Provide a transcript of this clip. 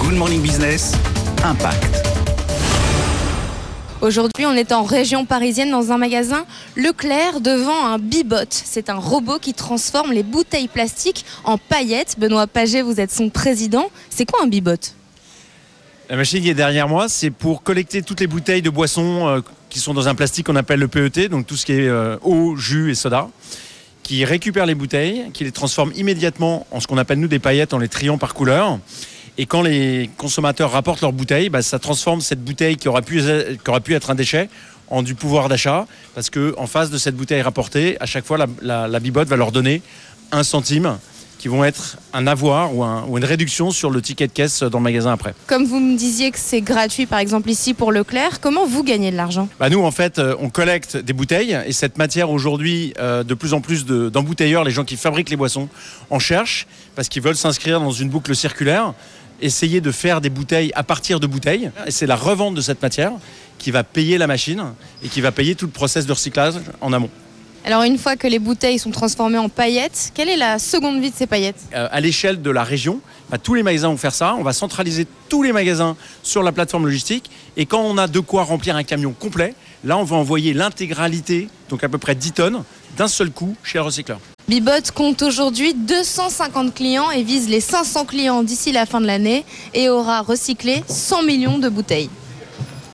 Good Morning Business, Impact. Aujourd'hui, on est en région parisienne dans un magasin Leclerc devant un B:bot. C'est un robot qui transforme les bouteilles plastiques en paillettes. Benoît Paget, vous êtes son président. C'est quoi un B:bot ? La machine qui est derrière moi, c'est pour collecter toutes les bouteilles de boissons qui sont dans un plastique qu'on appelle le PET, donc tout ce qui est eau, jus et soda, qui récupère les bouteilles, qui les transforme immédiatement en ce qu'on appelle nous des paillettes en les triant par couleur. Et quand les consommateurs rapportent leurs bouteilles, ça transforme cette bouteille qui aura pu être un déchet en du pouvoir d'achat, parce qu'en face de cette bouteille rapportée, à chaque fois, la B:bot va leur donner 1 centime, qui vont être un avoir ou une réduction sur le ticket de caisse dans le magasin après. Comme vous me disiez que c'est gratuit, par exemple ici pour Leclerc, comment vous gagnez de l'argent ? Nous, en fait, on collecte des bouteilles et cette matière aujourd'hui, de plus en plus d'embouteilleurs, les gens qui fabriquent les boissons, en cherchent parce qu'ils veulent s'inscrire dans une boucle circulaire, essayer de faire des bouteilles à partir de bouteilles. Et c'est la revente de cette matière qui va payer la machine et qui va payer tout le process de recyclage en amont. Alors une fois que les bouteilles sont transformées en paillettes, quelle est la seconde vie de ces paillettes ? À l'échelle de la région, tous les magasins vont faire ça. On va centraliser tous les magasins sur la plateforme logistique. Et quand on a de quoi remplir un camion complet, là on va envoyer l'intégralité, donc à peu près 10 tonnes, d'un seul coup chez le recycleur. B:bot compte aujourd'hui 250 clients et vise les 500 clients d'ici la fin de l'année et aura recyclé 100 millions de bouteilles.